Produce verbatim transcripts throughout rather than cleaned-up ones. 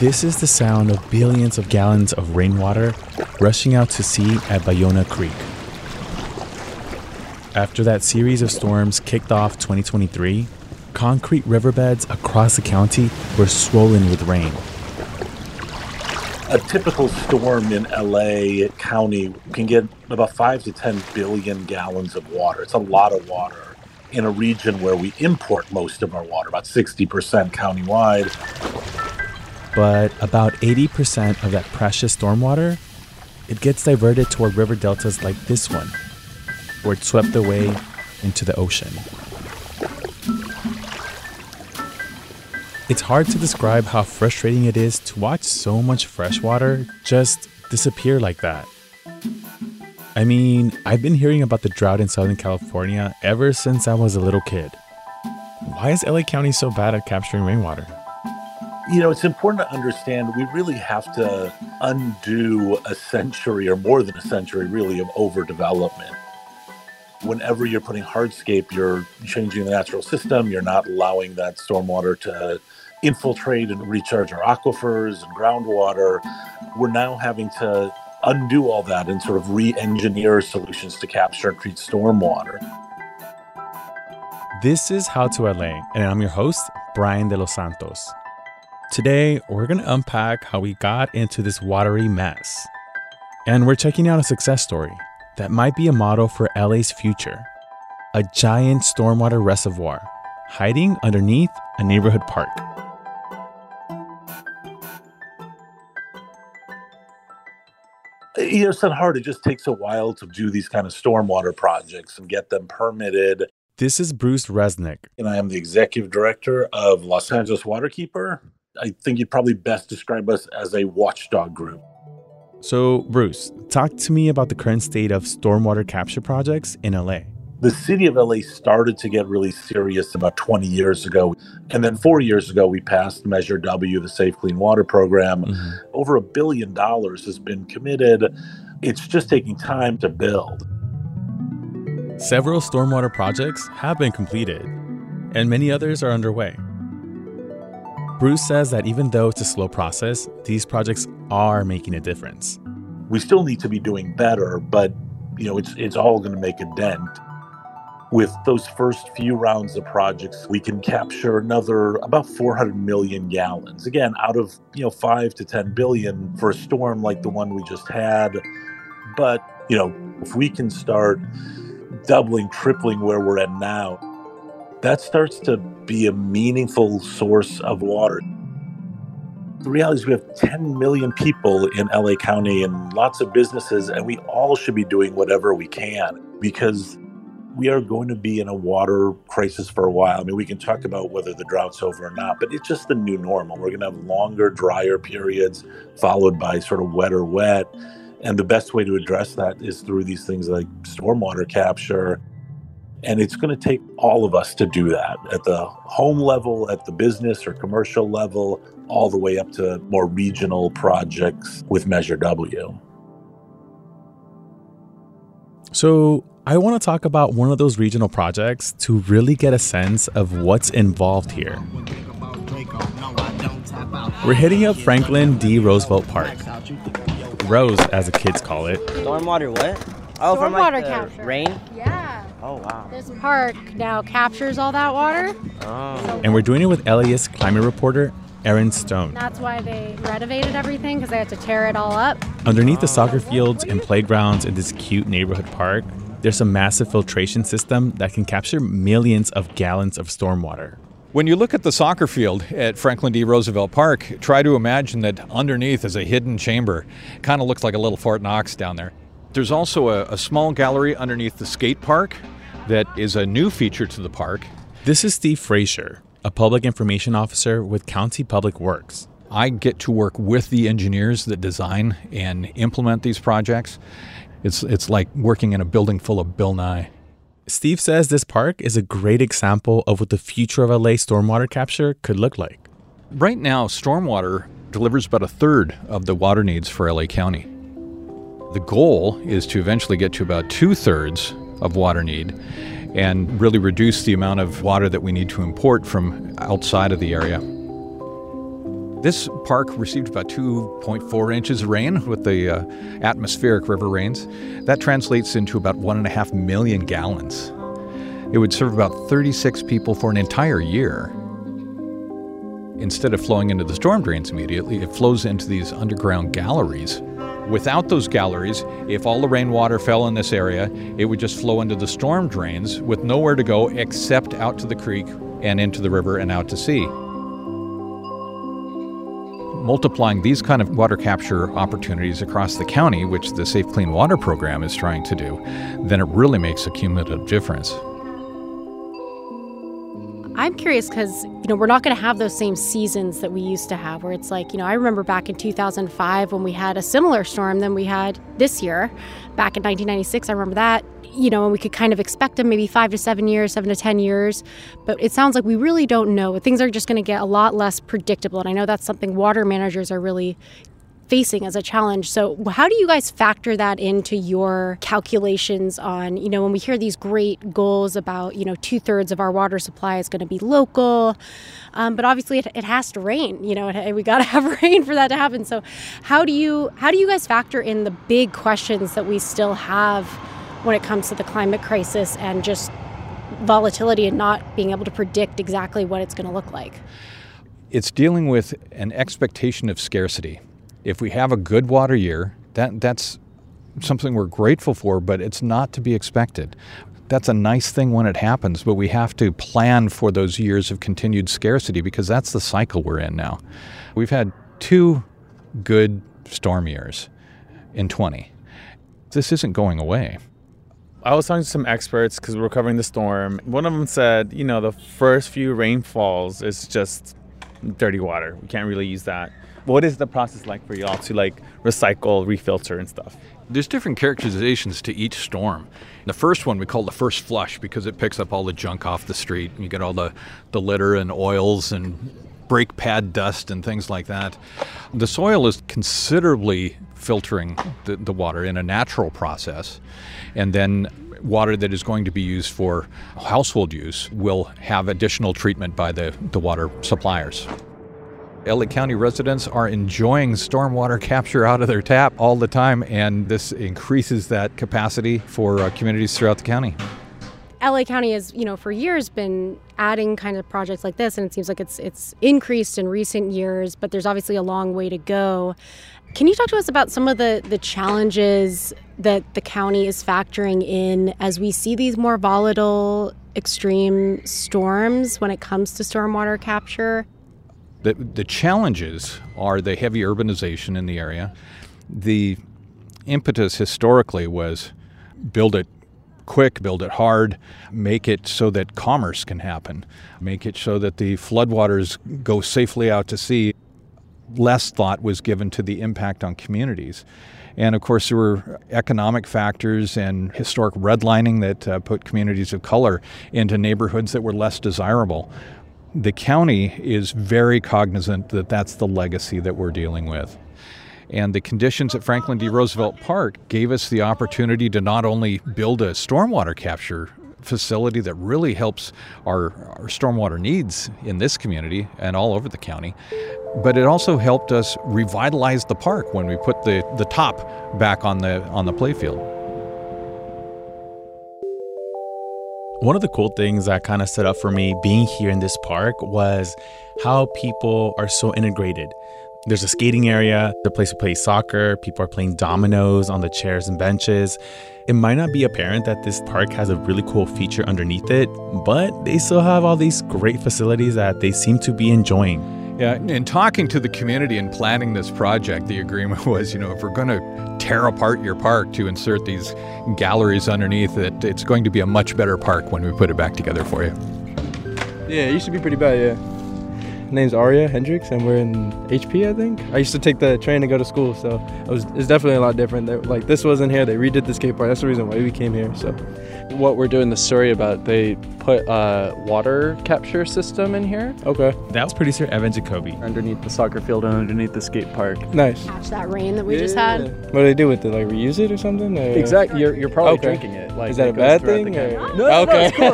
This is the sound of billions of gallons of rainwater rushing out to sea at Bayona Creek. After that series of storms kicked off twenty twenty-three, concrete riverbeds across the county were swollen with rain. A typical storm in L A County can get about five to ten billion gallons of water. It's a lot of water in a region where we import most of our water, about sixty percent countywide. But about eighty percent of that precious stormwater, it gets diverted toward river deltas like this one, where it's swept away into the ocean. It's hard to describe how frustrating it is to watch so much fresh water just disappear like that. I mean, I've been hearing about the drought in Southern California ever since I was a little kid. Why is L A County so bad at capturing rainwater? You know, it's important to understand we really have to undo a century or more than a century, really, of overdevelopment. Whenever you're putting hardscape, you're changing the natural system. You're not allowing that stormwater to infiltrate and recharge our aquifers and groundwater. We're now having to undo all that and sort of re-engineer solutions to capture and treat stormwater. This is How to L A, and I'm your host, Brian De Los Santos. Today, we're going to unpack how we got into this watery mess. And we're checking out a success story that might be a model for L A's future. A giant stormwater reservoir hiding underneath a neighborhood park. You know, it's not hard. It just takes a while to do these kind of stormwater projects and get them permitted. This is Bruce Reznick. And I am the executive director of Los Angeles Waterkeeper. I think you'd probably best describe us as a watchdog group. So, Bruce, talk to me about the current state of stormwater capture projects in L A. The city of L A started to get really serious about twenty years ago. And then four years ago, we passed Measure W, the Safe Clean Water program. Mm-hmm. Over a billion dollars has been committed. It's just taking time to build. Several stormwater projects have been completed, and many others are underway. Bruce says that even though it's a slow process, these projects are making a difference. We still need to be doing better, but you know, it's it's all going to make a dent. With those first few rounds of projects, we can capture another about four hundred million gallons. Again, out of, you know, five to ten billion for a storm like the one we just had. But, you know, if we can start doubling, tripling where we're at now, that starts to be a meaningful source of water. The reality is we have ten million people in L A County and lots of businesses, and we all should be doing whatever we can because we are going to be in a water crisis for a while. I mean, we can talk about whether the drought's over or not, but it's just the new normal. We're going to have longer, drier periods followed by sort of wetter wet. And the best way to address that is through these things like stormwater capture. And it's going to take all of us to do that at the home level, at the business or commercial level, all the way up to more regional projects with Measure W. So I want to talk about one of those regional projects to really get a sense of what's involved here. We're hitting up Franklin D. Roosevelt Park. Rose, as the kids call it. Stormwater what? Oh, stormwater from like the capture. Rain? Yeah. Oh, wow. This park now captures all that water. Oh. And we're doing it with LAist climate reporter Erin Stone. That's why they renovated everything, because they had to tear it all up. Underneath the soccer fields and playgrounds in this cute neighborhood park, there's a massive filtration system that can capture millions of gallons of stormwater. When you look at the soccer field at Franklin D. Roosevelt Park, try to imagine that underneath is a hidden chamber. Kind of looks like a little Fort Knox down there. There's also a, a small gallery underneath the skate park that is a new feature to the park. This is Steve Frasher, a public information officer with County Public Works. I get to work with the engineers that design and implement these projects. It's, it's like working in a building full of Bill Nye. Steve says this park is a great example of what the future of L A stormwater capture could look like. Right now, stormwater delivers about a third of the water needs for L A County. The goal is to eventually get to about two-thirds of water need and really reduce the amount of water that we need to import from outside of the area. This park received about two point four inches of rain with the uh, atmospheric river rains. That translates into about one and a half million gallons. It would serve about thirty-six people for an entire year. Instead of flowing into the storm drains immediately, it flows into these underground galleries. Without those galleries, if all the rainwater fell in this area, it would just flow into the storm drains with nowhere to go except out to the creek and into the river and out to sea. Multiplying these kind of water capture opportunities across the county, which the Safe Clean Water program is trying to do, then it really makes a cumulative difference. I'm curious because, you know, we're not going to have those same seasons that we used to have where it's like, you know, I remember back in two thousand five when we had a similar storm than we had this year. Back in nineteen ninety-six, I remember that, you know, and we could kind of expect them maybe five to seven years, seven to ten years. But it sounds like we really don't know. Things are just going to get a lot less predictable. And I know that's something water managers are really facing as a challenge. So how do you guys factor that into your calculations on, you know, when we hear these great goals about, you know, two-thirds of our water supply is going to be local, um, but obviously it, it has to rain, you know, and we got to have rain for that to happen. So how do you how do you guys factor in the big questions that we still have when it comes to the climate crisis and just volatility and not being able to predict exactly what it's going to look like? It's dealing with an expectation of scarcity. If we have a good water year, that that's something we're grateful for, but it's not to be expected. That's a nice thing when it happens, but we have to plan for those years of continued scarcity because that's the cycle we're in now. We've had two good storm years in twenty. This isn't going away. I was talking to some experts because we were covering the storm. One of them said, you know, the first few rainfalls is just dirty water. We can't really use that. What is the process like for y'all to like recycle, refilter and stuff? There's different characterizations to each storm. The first one we call the first flush because it picks up all the junk off the street. You get all the, the litter and oils and brake pad dust and things like that. The soil is considerably filtering the, the water in a natural process. And then water that is going to be used for household use will have additional treatment by the, the water suppliers. L A County residents are enjoying stormwater capture out of their tap all the time, and this increases that capacity for uh, communities throughout the county. L A County has, you know, for years been adding kind of projects like this, and it seems like it's it's increased in recent years, but there's obviously a long way to go. Can you talk to us about some of the, the challenges that the county is factoring in as we see these more volatile, extreme storms when it comes to stormwater capture? The, the challenges are the heavy urbanization in the area. The impetus historically was build it quick, build it hard, make it so that commerce can happen, make it so that the floodwaters go safely out to sea. Less thought was given to the impact on communities. And of course, there were economic factors and historic redlining that uh, put communities of color into neighborhoods that were less desirable. The county is very cognizant that that's the legacy that we're dealing with. And the conditions at Franklin D. Roosevelt Park gave us the opportunity to not only build a stormwater capture facility that really helps our, our stormwater needs in this community and all over the county, but it also helped us revitalize the park when we put the, the top back on the, on the playfield. One of the cool things that kind of set up for me being here in this park was how people are so integrated. There's a skating area, the place to play soccer, people are playing dominoes on the chairs and benches. It might not be apparent that this park has a really cool feature underneath it, but they still have all these great facilities that they seem to be enjoying. Yeah, in talking to the community and planning this project, the agreement was, you know, if we're going to tear apart your park to insert these galleries underneath it, it's going to be a much better park when we put it back together for you. Yeah, it used to be pretty bad, yeah. My name's Aria Hendricks, and we're in H P, I think. I used to take the train to go to school, so it was, it's definitely a lot different. They, like, this wasn't here. They redid the skate park. That's the reason why we came here, so. What we're doing the story about, they put a water capture system in here. Okay. That was producer Evan Jacoby. Underneath the soccer field and underneath the skate park. Nice. Catch that rain that we yeah. just had. What do they do with it? Like reuse it or something? Or? Exactly. You're, you're probably okay. drinking it. Like, Is that it a bad thing? No, no, okay. no, it's cool.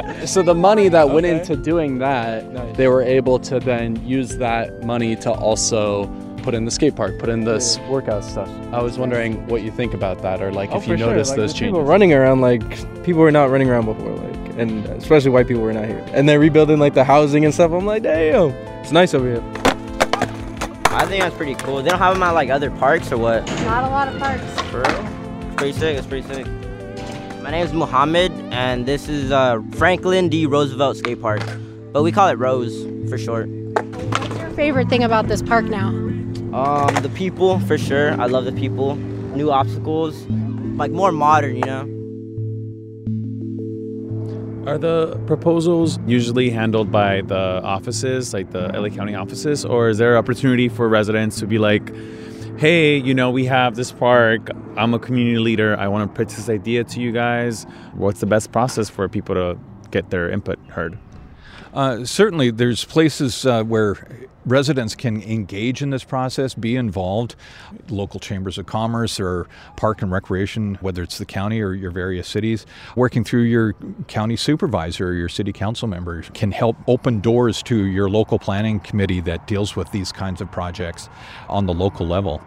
It's good. So the money that okay. went into doing that, nice. They were able to then use that money to also put in the skate park, put in this yeah. workout stuff. I was wondering what you think about that, or like oh, if you notice sure. like, those changes. People running around, like people were not running around before, like, and especially white people were not here. And they're rebuilding like the housing and stuff. I'm like, damn, it's nice over here. I think that's pretty cool. They don't have them at like other parks or what? Not a lot of parks. For real? It's pretty sick. It's pretty sick. My name is Muhammad, and this is uh, Franklin D. Roosevelt Skate Park, but we call it Rose for short. What's your favorite thing about this park now? Um, the people, for sure. I love the people. New obstacles, like more modern, you know. Are the proposals usually handled by the offices, like the L A County offices, or is there an opportunity for residents to be like, hey, you know, we have this park, I'm a community leader, I want to pitch this idea to you guys. What's the best process for people to get their input heard? Uh, certainly, there's places uh, where residents can engage in this process, be involved. Local chambers of commerce or park and recreation, whether it's the county or your various cities, working through your county supervisor or your city council members can help open doors to your local planning committee that deals with these kinds of projects on the local level.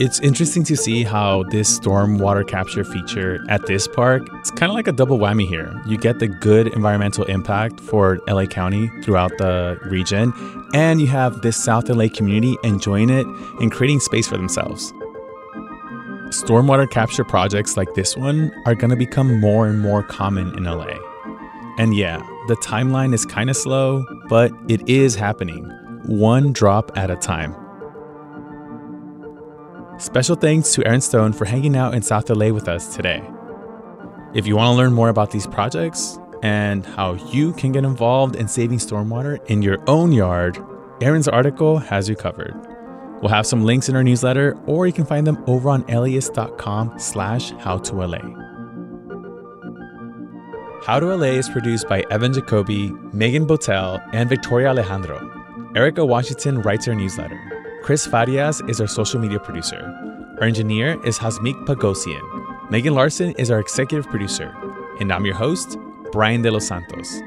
It's interesting to see how this stormwater capture feature at this park, it's kind of like a double whammy here. You get the good environmental impact for L A County throughout the region, and you have this South L A community enjoying it and creating space for themselves. Stormwater capture projects like this one are going to become more and more common in L A. And yeah, the timeline is kind of slow, but it is happening, one drop at a time. Special thanks to Erin Stone for hanging out in South L A with us today. If you want to learn more about these projects and how you can get involved in saving stormwater in your own yard, Erin's article has you covered. We'll have some links in our newsletter, or you can find them over on laist.com slash howtola. How to L A is produced by Evan Jacoby, Megan Botel, and Victoria Alejandro. Erica Washington writes our newsletter. Chris Farias is our social media producer. Our engineer is Hazmik Pagosian. Megan Larson is our executive producer. And I'm your host, Brian De Los Santos.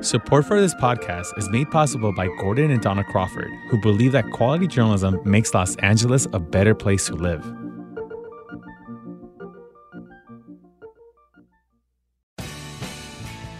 Support for this podcast is made possible by Gordon and Donna Crawford, who believe that quality journalism makes Los Angeles a better place to live.